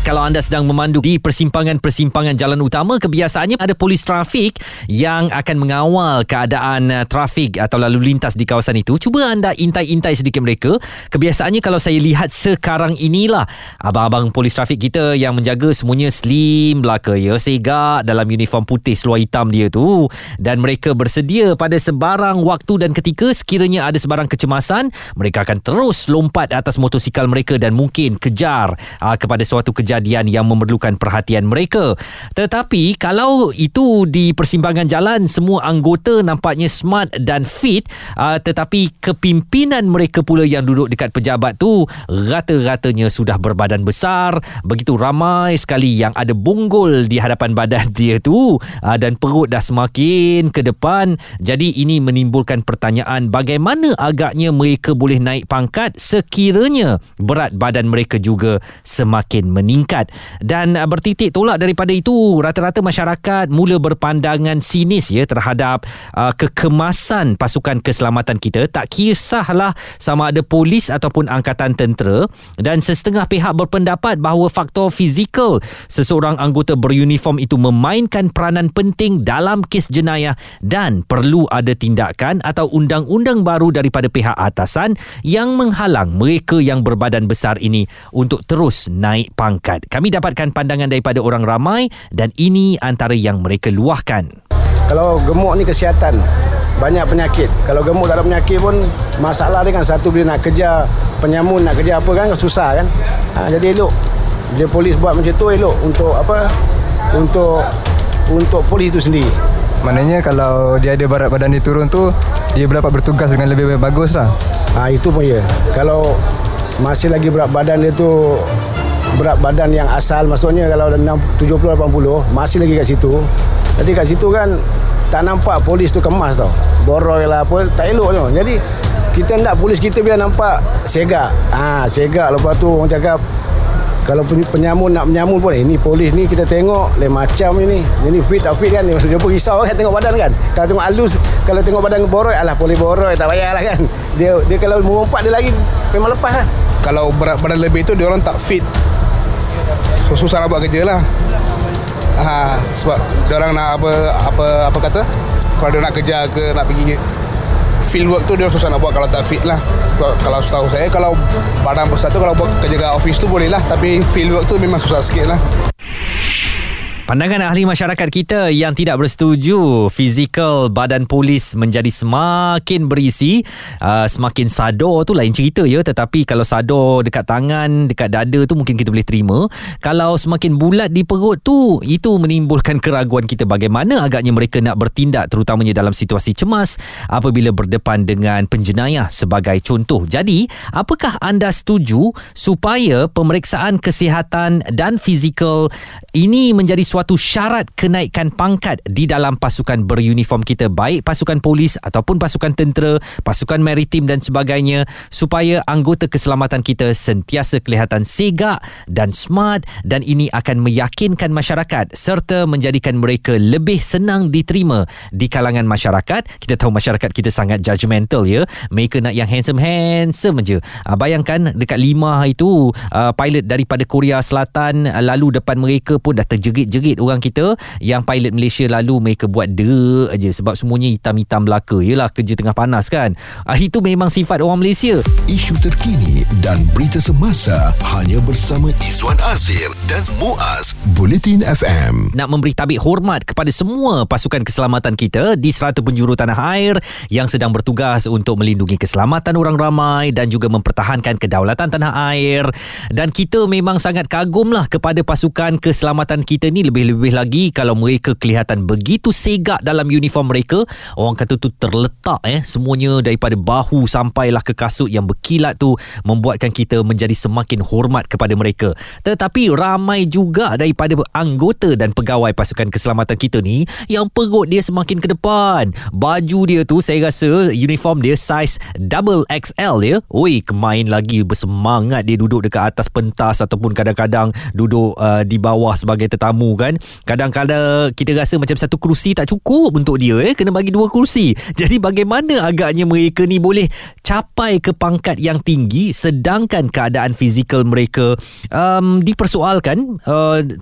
Kalau anda sedang memandu di persimpangan-persimpangan jalan utama, kebiasaannya ada polis trafik yang akan mengawal keadaan trafik atau lalu lintas di kawasan itu. Cuba anda intai-intai sedikit mereka. Kebiasaannya kalau saya lihat sekarang inilah, abang-abang polis trafik kita yang menjaga semuanya slim belaka, ya, segak dalam uniform putih seluar hitam dia tu. Dan mereka bersedia pada sebarang waktu dan ketika sekiranya ada sebarang kecemasan, mereka akan terus lompat atas motosikal mereka dan mungkin kejar kepada suatu kejadian yang memerlukan perhatian mereka. Tetapi kalau itu di persimpangan jalan, semua anggota nampaknya smart dan fit, tetapi kepimpinan mereka pula yang duduk dekat pejabat tu rata-ratanya sudah berbadan besar, begitu ramai sekali yang ada bonggol di hadapan badan dia tu, dan perut dah semakin ke depan. Jadi ini menimbulkan pertanyaan, bagaimana agaknya mereka boleh naik pangkat sekiranya berat badan mereka juga semakin meningkat. Dan bertitik tolak daripada itu, rata-rata masyarakat mula berpandangan sinis, ya, terhadap kekemasan pasukan keselamatan kita. Tak kisahlah sama ada polis ataupun angkatan tentera. Dan sesetengah pihak berpendapat bahawa faktor fizikal seseorang anggota beruniform itu memainkan peranan penting dalam kes jenayah dan perlu ada tindakan atau undang-undang baru daripada pihak atasan yang menghalang mereka yang berbadan besar ini untuk terus naik pangkat. Kami dapatkan pandangan daripada orang ramai dan ini antara yang mereka luahkan. Kalau gemuk ni kesihatan, banyak penyakit. Kalau gemuk tak ada penyakit pun masalah dia kan, satu bila nak kerja penyamun, nak kerja apa kan susah kan. Jadi elok bila polis buat macam tu, elok untuk apa? Untuk polis itu sendiri. Maknanya kalau dia ada berat badan dia turun tu, dia dapat bertugas dengan lebih bagus lah. Itu pun ya. Kalau masih lagi berat badan dia tu, berat badan yang asal, maksudnya kalau 70-80 masih lagi kat situ, jadi kat situ kan tak nampak polis tu kemas tau, boroi lah apa, tak elok tau. Jadi kita nak polis kita biar nampak segak, segak, lepas tu orang cakap kalau penyamun nak menyamun pun, ini polis ni kita tengok lain macam ni fit tak fit kan, dia pun risau kan tengok badan kan. Kalau tengok halus, kalau tengok badan boroi, alah polis boroi tak payahlah kan. Dia kalau merompak dia lagi memang lepas lah. Kalau berat badan lebih tu dia orang tak fit, susah nak buat kerja lah. Sebab diorang nak apa kata, kalau dia nak kerja ke nak pergi field work tu dia susah nak buat kalau tak fit lah. Kalau setahu saya, kalau badan besar tu kalau buat kerja kat office tu boleh lah, tapi field work tu memang susah sikit lah. Pandangan ahli masyarakat kita yang tidak bersetuju fizikal badan polis menjadi semakin berisi, semakin sador tu lain cerita, ya. Tetapi kalau sador dekat tangan, dekat dada tu mungkin kita boleh terima. Kalau semakin bulat di perut tu, itu menimbulkan keraguan kita bagaimana agaknya mereka nak bertindak, terutamanya dalam situasi cemas apabila berdepan dengan penjenayah sebagai contoh. Jadi, apakah anda setuju supaya pemeriksaan kesihatan dan fizikal ini menjadi suatu syarat kenaikan pangkat di dalam pasukan beruniform kita, baik pasukan polis ataupun pasukan tentera, pasukan maritim dan sebagainya, supaya anggota keselamatan kita sentiasa kelihatan segak dan smart, dan ini akan meyakinkan masyarakat serta menjadikan mereka lebih senang diterima di kalangan masyarakat. Kita tahu masyarakat kita sangat judgemental, ya. Mereka nak yang handsome-handsome je. Bayangkan dekat 5 hari tu pilot daripada Korea Selatan lalu depan mereka pun dah terjerit-jerit. Orang kita yang pilot Malaysia lalu, mereka buat dek je sebab semuanya hitam-hitam belaka. Yelah, kerja tengah panas kan. Itu memang sifat orang Malaysia. Isu terkini dan berita semasa hanya bersama Izwan Azir dan Muaz, Bulletin FM. Nak memberi tabik hormat kepada semua pasukan keselamatan kita di serata penjuru tanah air yang sedang bertugas untuk melindungi keselamatan orang ramai dan juga mempertahankan kedaulatan tanah air. Dan kita memang sangat kagumlah kepada pasukan keselamatan kita ni, lebih-lebih lagi kalau mereka kelihatan begitu segak dalam uniform mereka. Orang kata tu terletak, semuanya daripada bahu sampailah ke kasut yang berkilat tu, membuatkan kita menjadi semakin hormat kepada mereka. Tetapi ramai juga daripada anggota dan pegawai pasukan keselamatan kita ni yang perut dia semakin ke depan. Baju dia tu saya rasa uniform dia saiz double XL dia. Oi, kemain lagi bersemangat dia duduk dekat atas pentas ataupun kadang-kadang duduk di bawah sebagai tetamu kan. Kadang-kadang kita rasa macam satu kerusi tak cukup untuk dia, kena bagi dua kerusi. Jadi bagaimana agaknya mereka ni boleh capai ke pangkat yang tinggi sedangkan keadaan fizikal mereka dipersoalkan,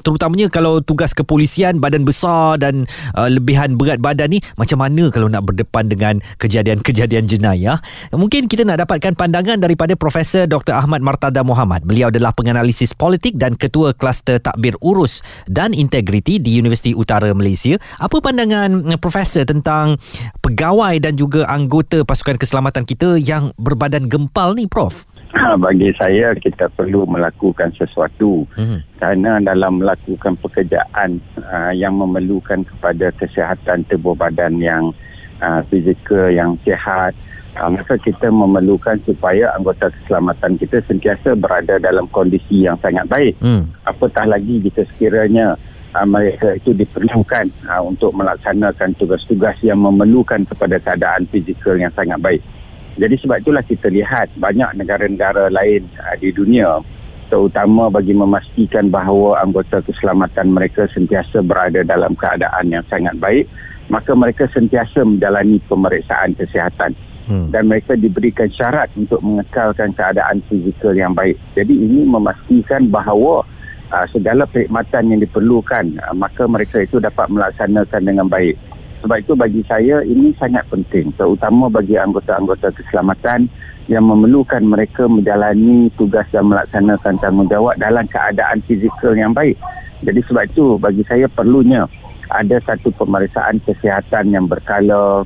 terutamanya kalau tugas kepolisian, badan besar dan lebihan berat badan ni, macam mana kalau nak berdepan dengan kejadian-kejadian jenayah? Mungkin kita nak dapatkan pandangan daripada Profesor Dr. Ahmad Martada Muhammad. Beliau adalah penganalisis politik dan ketua kluster takbir urus dan integriti di Universiti Utara Malaysia. Apa pandangan Profesor tentang pegawai dan juga anggota pasukan keselamatan kita yang berbadan gempal ni, Prof? Bagi saya, kita perlu melakukan sesuatu kerana dalam melakukan pekerjaan yang memerlukan kepada kesihatan tubuh badan yang fizikal, yang sihat, maka kita memerlukan supaya anggota keselamatan kita sentiasa berada dalam kondisi yang sangat baik. Apatah lagi jika sekiranya mereka itu diperlukan untuk melaksanakan tugas-tugas yang memerlukan kepada keadaan fizikal yang sangat baik. Jadi sebab itulah kita lihat banyak negara-negara lain di dunia, terutama bagi memastikan bahawa anggota keselamatan mereka sentiasa berada dalam keadaan yang sangat baik, maka mereka sentiasa menjalani pemeriksaan kesihatan. Dan mereka diberikan syarat untuk mengekalkan keadaan fizikal yang baik. Jadi ini memastikan bahawa segala perkhidmatan yang diperlukan, maka mereka itu dapat melaksanakan dengan baik. Sebab itu bagi saya ini sangat penting, terutama bagi anggota-anggota keselamatan yang memerlukan mereka menjalani tugas dan melaksanakan tanggungjawab dalam keadaan fizikal yang baik. Jadi sebab itu bagi saya perlunya ada satu pemeriksaan kesihatan yang berkala,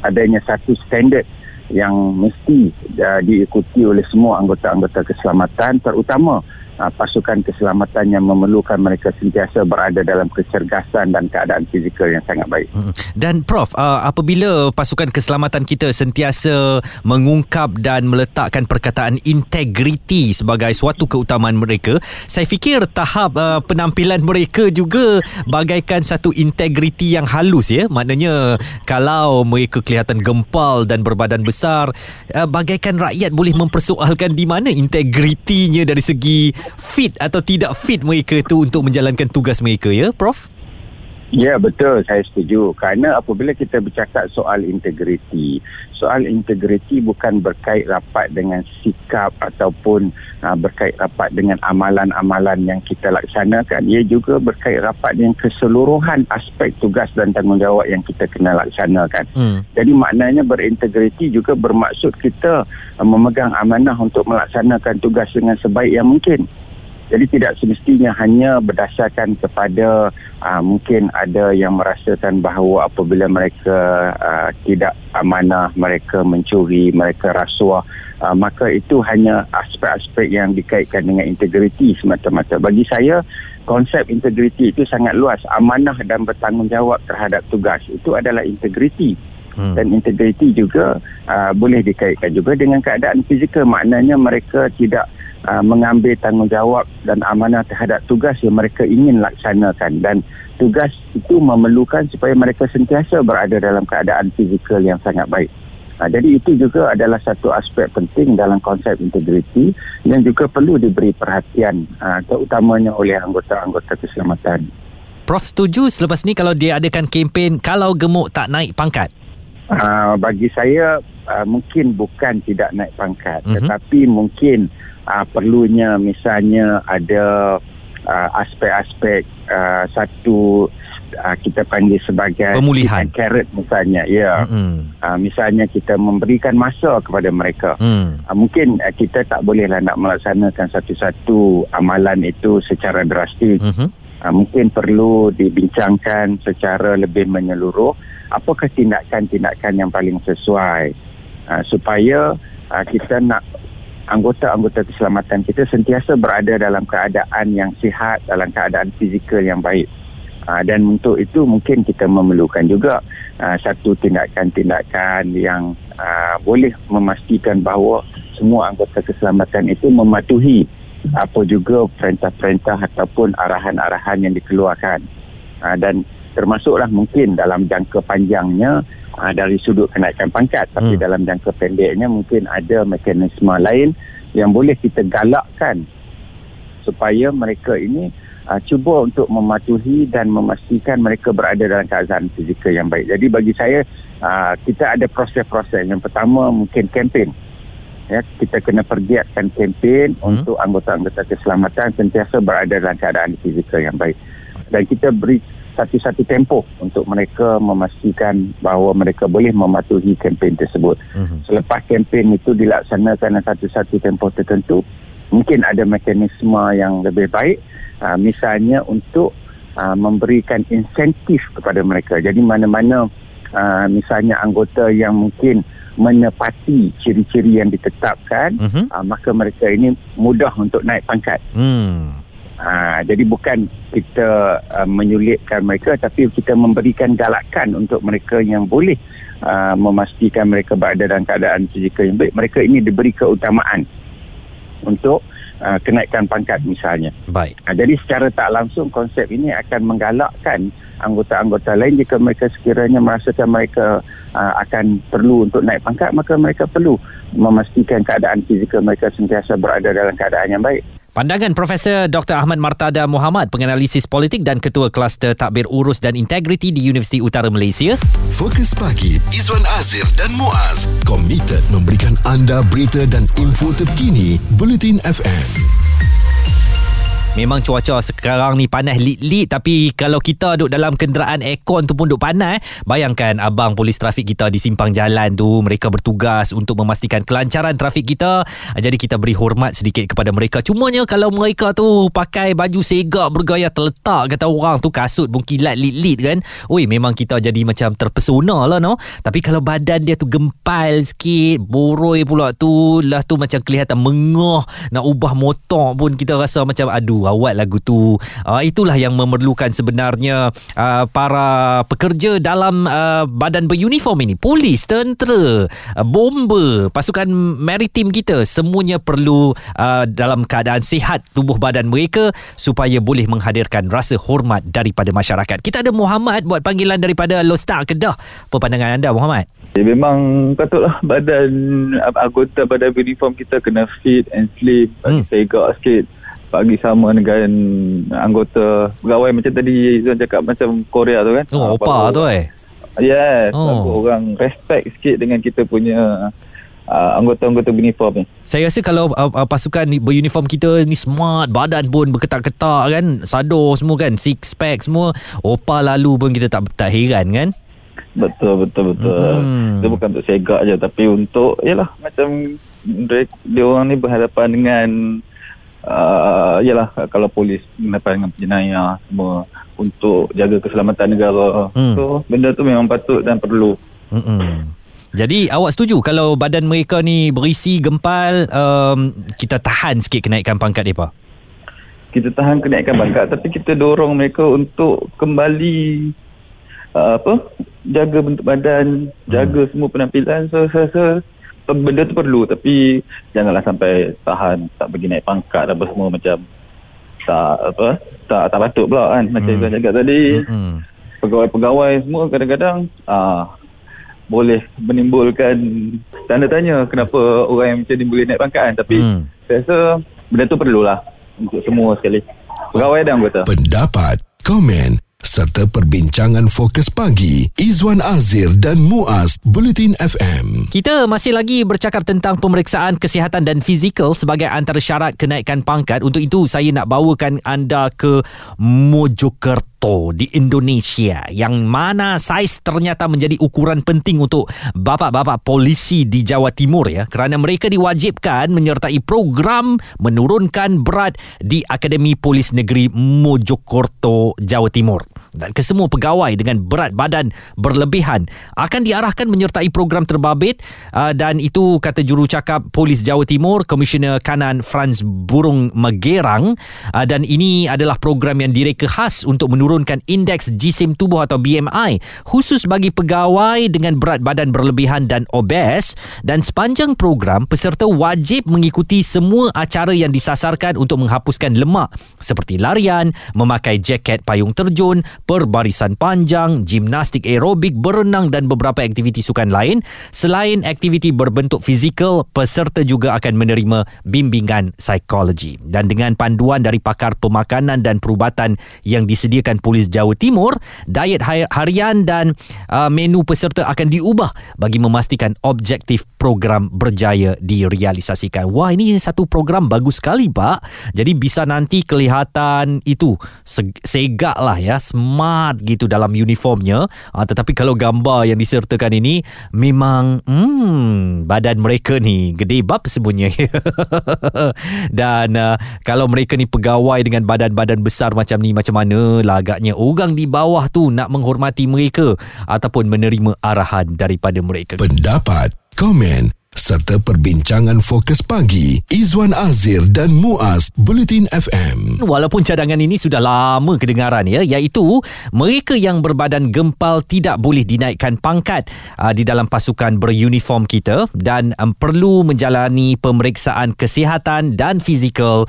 adanya satu standard yang mesti diikuti oleh semua anggota-anggota keselamatan, terutama pasukan keselamatan yang memerlukan mereka sentiasa berada dalam kecergasan dan keadaan fizikal yang sangat baik. Dan Prof, apabila pasukan keselamatan kita sentiasa mengungkap dan meletakkan perkataan integriti sebagai suatu keutamaan mereka, saya fikir tahap penampilan mereka juga bagaikan satu integriti yang halus, ya. Maknanya kalau mereka kelihatan gempal dan berbadan besar, bagaikan rakyat boleh mempersoalkan di mana integritinya dari segi fit atau tidak fit mereka itu untuk menjalankan tugas mereka, ya Prof? Ya, betul, saya setuju. Kerana apabila kita bercakap soal integriti bukan berkait rapat dengan sikap ataupun berkait rapat dengan amalan-amalan yang kita laksanakan. Ia juga berkait rapat dengan keseluruhan aspek tugas dan tanggungjawab yang kita kena laksanakan. Jadi maknanya berintegriti juga bermaksud kita memegang amanah untuk melaksanakan tugas dengan sebaik yang mungkin. Jadi tidak semestinya hanya berdasarkan kepada mungkin ada yang merasakan bahawa apabila mereka tidak amanah, mereka mencuri, mereka rasuah, maka itu hanya aspek-aspek yang dikaitkan dengan integriti semata-mata. Bagi saya, konsep integriti itu sangat luas. Amanah dan bertanggungjawab terhadap tugas itu adalah integriti. Dan integriti juga boleh dikaitkan juga dengan keadaan fizikal. Maknanya mereka tidak mengambil tanggungjawab dan amanah terhadap tugas yang mereka ingin laksanakan. Dan tugas itu memerlukan supaya mereka sentiasa berada dalam keadaan fizikal yang sangat baik. Jadi itu juga adalah satu aspek penting dalam konsep integriti yang juga perlu diberi perhatian, terutamanya oleh anggota-anggota keselamatan. Prof, setuju selepas ni kalau dia adakan kempen kalau gemuk tak naik pangkat? Bagi saya mungkin bukan tidak naik pangkat, tetapi mungkin perlunya misalnya ada aspek-aspek satu kita panggil sebagai pemulihan carrot misalnya, ya. Misalnya kita memberikan masa kepada mereka. Mungkin kita tak bolehlah nak melaksanakan satu-satu amalan itu secara drastik. Mungkin perlu dibincangkan secara lebih menyeluruh. Apakah tindakan-tindakan yang paling sesuai supaya kita nak anggota-anggota keselamatan kita sentiasa berada dalam keadaan yang sihat, dalam keadaan fizikal yang baik. Dan untuk itu mungkin kita memerlukan juga satu tindakan-tindakan yang boleh memastikan bahawa semua anggota keselamatan itu mematuhi apa juga perintah-perintah ataupun arahan-arahan yang dikeluarkan. Dan termasuklah mungkin dalam jangka panjangnya dari sudut kenaikan pangkat, tapi dalam jangka pendeknya mungkin ada mekanisme lain yang boleh kita galakkan supaya mereka ini cuba untuk mematuhi dan memastikan mereka berada dalam keadaan fizikal yang baik. Jadi bagi saya, kita ada proses-proses. Yang pertama mungkin kempen. Ya, kita kena pergiatkan kempen untuk anggota-anggota keselamatan sentiasa berada dalam keadaan fizikal yang baik. Dan kita beri satu-satu tempoh untuk mereka memastikan bahawa mereka boleh mematuhi kempen tersebut. Selepas kempen itu dilaksanakan satu-satu tempoh tertentu, mungkin ada mekanisme yang lebih baik, misalnya untuk memberikan insentif kepada mereka. Jadi mana-mana misalnya anggota yang mungkin menepati ciri-ciri yang ditetapkan, maka mereka ini mudah untuk naik pangkat. Jadi bukan kita menyulitkan mereka, tapi kita memberikan galakan untuk mereka yang boleh memastikan mereka berada dalam keadaan fizikal yang baik. Mereka ini diberi keutamaan untuk kenaikan pangkat misalnya. Baik. Jadi secara tak langsung konsep ini akan menggalakkan anggota-anggota lain. Jika mereka sekiranya merasakan mereka akan perlu untuk naik pangkat, maka mereka perlu memastikan keadaan fizikal mereka sentiasa berada dalam keadaan yang baik. Pandangan Profesor Dr. Ahmad Martada Muhammad, penganalisis politik dan Ketua Kluster Takbir Urus dan Integriti di Universiti Utara Malaysia. Fokus Pagi, Izwan Azir dan Muaz komited memberikan anda berita dan info terkini Bulletin FM. Memang cuaca sekarang ni panas lit-lit, tapi kalau kita duduk dalam kenderaan aircon tu pun duduk panas. Bayangkan abang polis trafik kita di simpang jalan tu, mereka bertugas untuk memastikan kelancaran trafik kita. Jadi kita beri hormat sedikit kepada mereka. Cumanya kalau mereka tu pakai baju segak bergaya terletak, kata orang tu kasut bungkilat lit-lit kan, oi memang kita jadi macam terpesona lah, no? Tapi kalau badan dia tu gempal sikit, boroi pula tu, lah tu macam kelihatan mengah, nak ubah motor pun kita rasa macam aduh awat lagu tu. Itulah yang memerlukan sebenarnya para pekerja dalam badan beruniform ini. Polis, tentera, bomba, pasukan maritim kita, semuanya perlu dalam keadaan sihat tubuh badan mereka supaya boleh menghadirkan rasa hormat daripada masyarakat. Kita ada Muhammad buat panggilan daripada Lostar, Kedah. Apa pandangan anda, Muhammad? Ya, memang patutlah badan anggota badan beruniform kita kena fit and sleep, segak sikit. Bagi sama dengan anggota pegawai macam tadi Izwan cakap macam Korea tu kan. Oh, opa tu eh. Yes, orang respect sikit dengan kita punya anggota-anggota beruniform ni. Saya rasa kalau pasukan beruniform kita ni smart, badan pun berketak-ketak kan, sador semua kan, six pack semua, opa lalu pun kita tak heran kan. Betul. Itu bukan untuk segak je, tapi untuk yalah macam dia orang ni berhadapan dengan kalau polis berhadapan dengan penjenayah semua untuk jaga keselamatan negara. So benda tu memang patut dan perlu. Jadi awak setuju kalau badan mereka ni berisi gempal, kita tahan sikit kenaikan pangkat mereka? Kita tahan kenaikan pangkat, tapi kita dorong mereka untuk kembali jaga bentuk badan, jaga semua penampilan. So saya rasa benda tu perlu, tapi janganlah sampai tahan tak pergi naik pangkat apa semua, macam tak patut pula kan. Macam Izwan cakap tadi, pegawai-pegawai semua kadang-kadang boleh menimbulkan tanda tanya kenapa orang yang macam ni boleh naik pangkat kan. Tapi saya rasa benda tu perlulah untuk semua sekali, pegawai dan anggota. Pendapat, komen serta perbincangan Fokus Pagi Izwan Azir dan Muaz, Bulletin FM. Kita masih lagi bercakap tentang pemeriksaan kesihatan dan fizikal sebagai antara syarat kenaikan pangkat. Untuk itu saya nak bawakan anda ke Mojokerto di Indonesia, yang mana saiz ternyata menjadi ukuran penting untuk bapa-bapa polisi di Jawa Timur ya, kerana mereka diwajibkan menyertai program menurunkan berat di Akademi Polis Negeri Mojokerto, Jawa Timur. Dan kesemua pegawai dengan berat badan berlebihan akan diarahkan menyertai program terbabit, dan itu kata jurucakap Polis Jawa Timur, Komisioner Kanan Franz Burung Magerang. Dan ini adalah program yang direka khas untuk menurunkan indeks jisim tubuh atau BMI khusus bagi pegawai dengan berat badan berlebihan dan obes. Dan sepanjang program, peserta wajib mengikuti semua acara yang disasarkan untuk menghapuskan lemak seperti larian, memakai jaket payung terjun, perbarisan panjang, gimnastik aerobik, berenang dan beberapa aktiviti sukan lain. Selain aktiviti berbentuk fizikal, peserta juga akan menerima bimbingan psikologi. Dan dengan panduan dari pakar pemakanan dan perubatan yang disediakan Polis Jawa Timur, diet harian dan menu peserta akan diubah bagi memastikan objektif program berjaya direalisasikan. Wah, ini satu program bagus sekali, Pak. Jadi bisa nanti kelihatan itu segak lah ya, smart gitu dalam uniformnya. Tetapi kalau gambar yang disertakan ini memang badan mereka ni gede bab sebenarnya. Dan kalau mereka ni pegawai dengan badan-badan besar macam ni, macam mana lah agaknya orang di bawah tu nak menghormati mereka ataupun menerima arahan daripada mereka. Pendapat, komen serta perbincangan fokus pagi Izwan Azir dan Muaz, Bulletin FM. Walaupun cadangan ini sudah lama kedengaran ya, iaitu mereka yang berbadan gempal tidak boleh dinaikkan pangkat di dalam pasukan beruniform kita dan perlu menjalani pemeriksaan kesihatan dan fizikal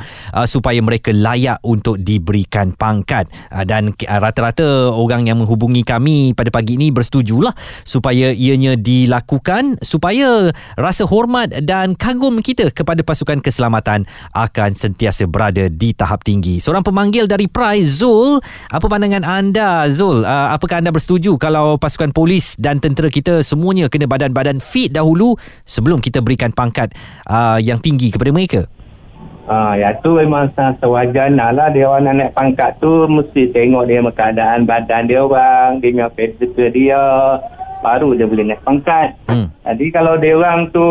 supaya mereka layak untuk diberikan pangkat. Dan rata-rata orang yang menghubungi kami pada pagi ini bersetujulah supaya ianya dilakukan supaya rasa hormat dan kagum kita kepada pasukan keselamatan akan sentiasa berada di tahap tinggi. Seorang pemanggil dari Prai, Zul, apa pandangan anda, Zul? Apakah anda bersetuju kalau pasukan polis dan tentera kita semuanya kena badan-badan fit dahulu sebelum kita berikan pangkat yang tinggi kepada mereka? Ya tu memang sewajarnya lah dia orang nak naik pangkat tu mesti tengok dia keadaan badan dia orang, dia physical dia, baru dia boleh naik pangkat. Jadi kalau dia orang tu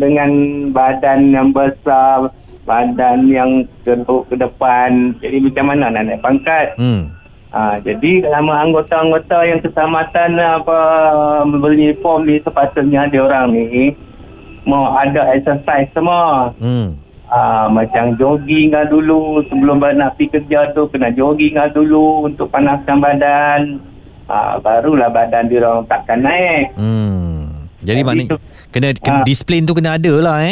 dengan badan yang besar, badan yang geduk ke depan, jadi macam mana nak naik pangkat? Jadi kalau anggota-anggota yang keselamatan beli form ni, sepatutnya dia orang ni mau ada exercise semua. Macam jogging lah dulu, sebelum nak pergi kerja tu kena jogging lah dulu untuk panaskan badan. Barulah badan diorang takkan naik. Jadi maknanya kena disiplin tu kena ada lah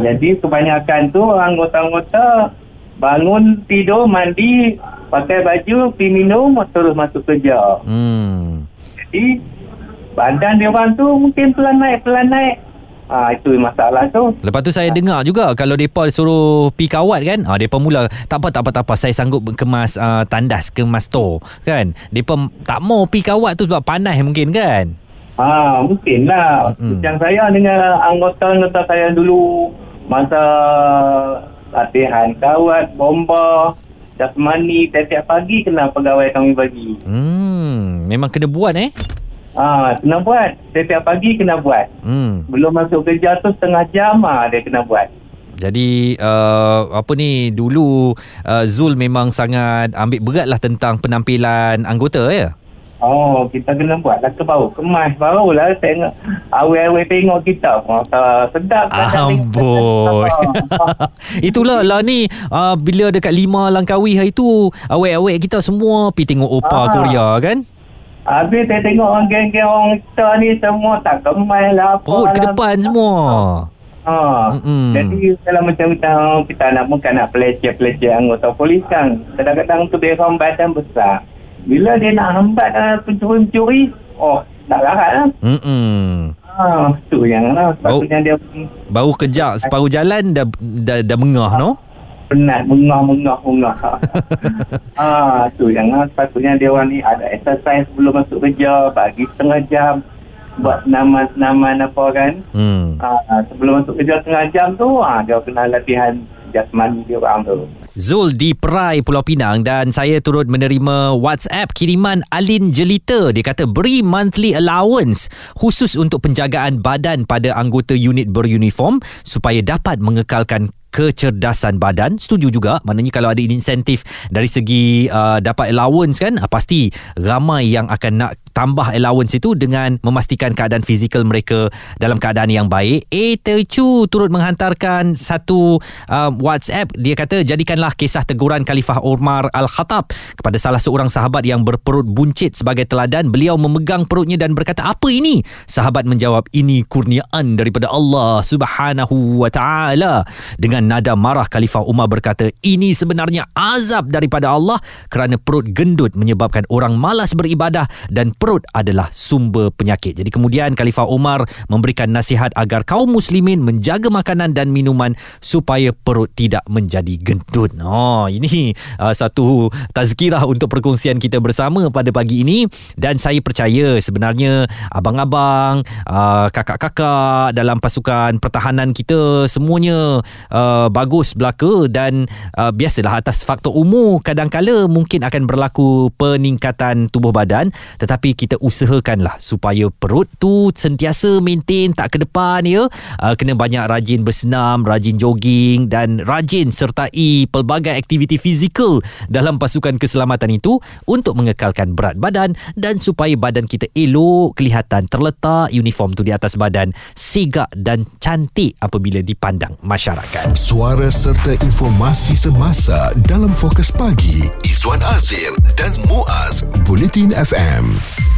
Jadi kebanyakan tu anggota-anggota bangun, tidur, mandi, pakai baju, pergi minum, terus masuk kerja. Jadi badan diorang tu mungkin pelan naik. Itu masalah tu. Lepas tu saya dengar juga kalau mereka suruh pi kawat kan, mereka mula tak apa saya sanggup kemas tandas, kemas tor kan. Mereka tak mau pi kawat tu sebab panas mungkin kan. Mungkin lah. Macam saya dengan anggota saya dulu masa latihan kawat, bomba, jasmani, setiap pagi kena pegawai kami bagi. Memang kena buat kena buat. Setiap pagi kena buat. Belum masuk kerja tu setengah jam dia kena buat. Jadi dulu Zul memang sangat ambil beratlah tentang penampilan anggota ya. Kita kena buatlah kemas barulah tengok awal-awal tengok kita. Sedap amboi. Itulah lah ni bila dekat 5 Langkawi hari tu awal-awal kita semua pergi tengok opa Korea kan. Habis saya tengok orang geng-geng orang kita ni semua tak kemas lah. Perut ke depan semua. Jadi kalau macam kita nak bukan nak peleceh-peleceh anggota polis kan. Kadang-kadang tu dia orang badan besar. Bila dia nak hambat pencuri-pencuri, tak larat lah. Tu yang lah. Sepatutnya dia baru kejap separuh jalan dah mengah Penat, mengah. Tu jangan. Sepatutnya dia orang ni ada exercise sebelum masuk kerja, pagi setengah jam buat naman apa kan. Sebelum masuk kerja setengah jam tu dia kena latihan jasmani dia orang tu. Zul di Perai, Pulau Pinang. Dan saya turut menerima WhatsApp kiriman Alin Jelita. Dia kata beri monthly allowance khusus untuk penjagaan badan pada anggota unit beruniform supaya dapat mengekalkan kecerdasan badan. Setuju juga, maknanya kalau ada insentif dari segi dapat allowance kan, pasti ramai yang akan nak tambah allowance itu dengan memastikan keadaan fizikal mereka dalam keadaan yang baik. Tecu turut menghantarkan satu WhatsApp. Dia kata, jadikanlah kisah teguran Khalifah Umar Al-Khattab kepada salah seorang sahabat yang berperut buncit sebagai teladan. Beliau memegang perutnya dan berkata, apa ini? Sahabat menjawab, ini kurniaan daripada Allah Subhanahu wa ta'ala. Dengan nada marah, Khalifah Umar berkata, ini sebenarnya azab daripada Allah kerana perut gendut menyebabkan orang malas beribadah dan perut adalah sumber penyakit. Jadi kemudian Khalifah Umar memberikan nasihat agar kaum muslimin menjaga makanan dan minuman supaya perut tidak menjadi gendut. Ini satu tazkirah untuk perkongsian kita bersama pada pagi ini, dan saya percaya sebenarnya abang-abang, kakak-kakak dalam pasukan pertahanan kita semuanya bagus belaka, dan biasalah atas faktor umur kadangkala mungkin akan berlaku peningkatan tubuh badan, tetapi kita usahakanlah supaya perut tu sentiasa maintain, tak ke depan ya. Kena banyak rajin bersenam, rajin jogging dan rajin sertai pelbagai aktiviti fizikal dalam pasukan keselamatan itu untuk mengekalkan berat badan dan supaya badan kita elok kelihatan, terletak uniform tu di atas badan, segak dan cantik apabila dipandang masyarakat. Suara serta informasi semasa dalam Fokus Pagi Izwan Azir dan Muaz, Bulletin FM.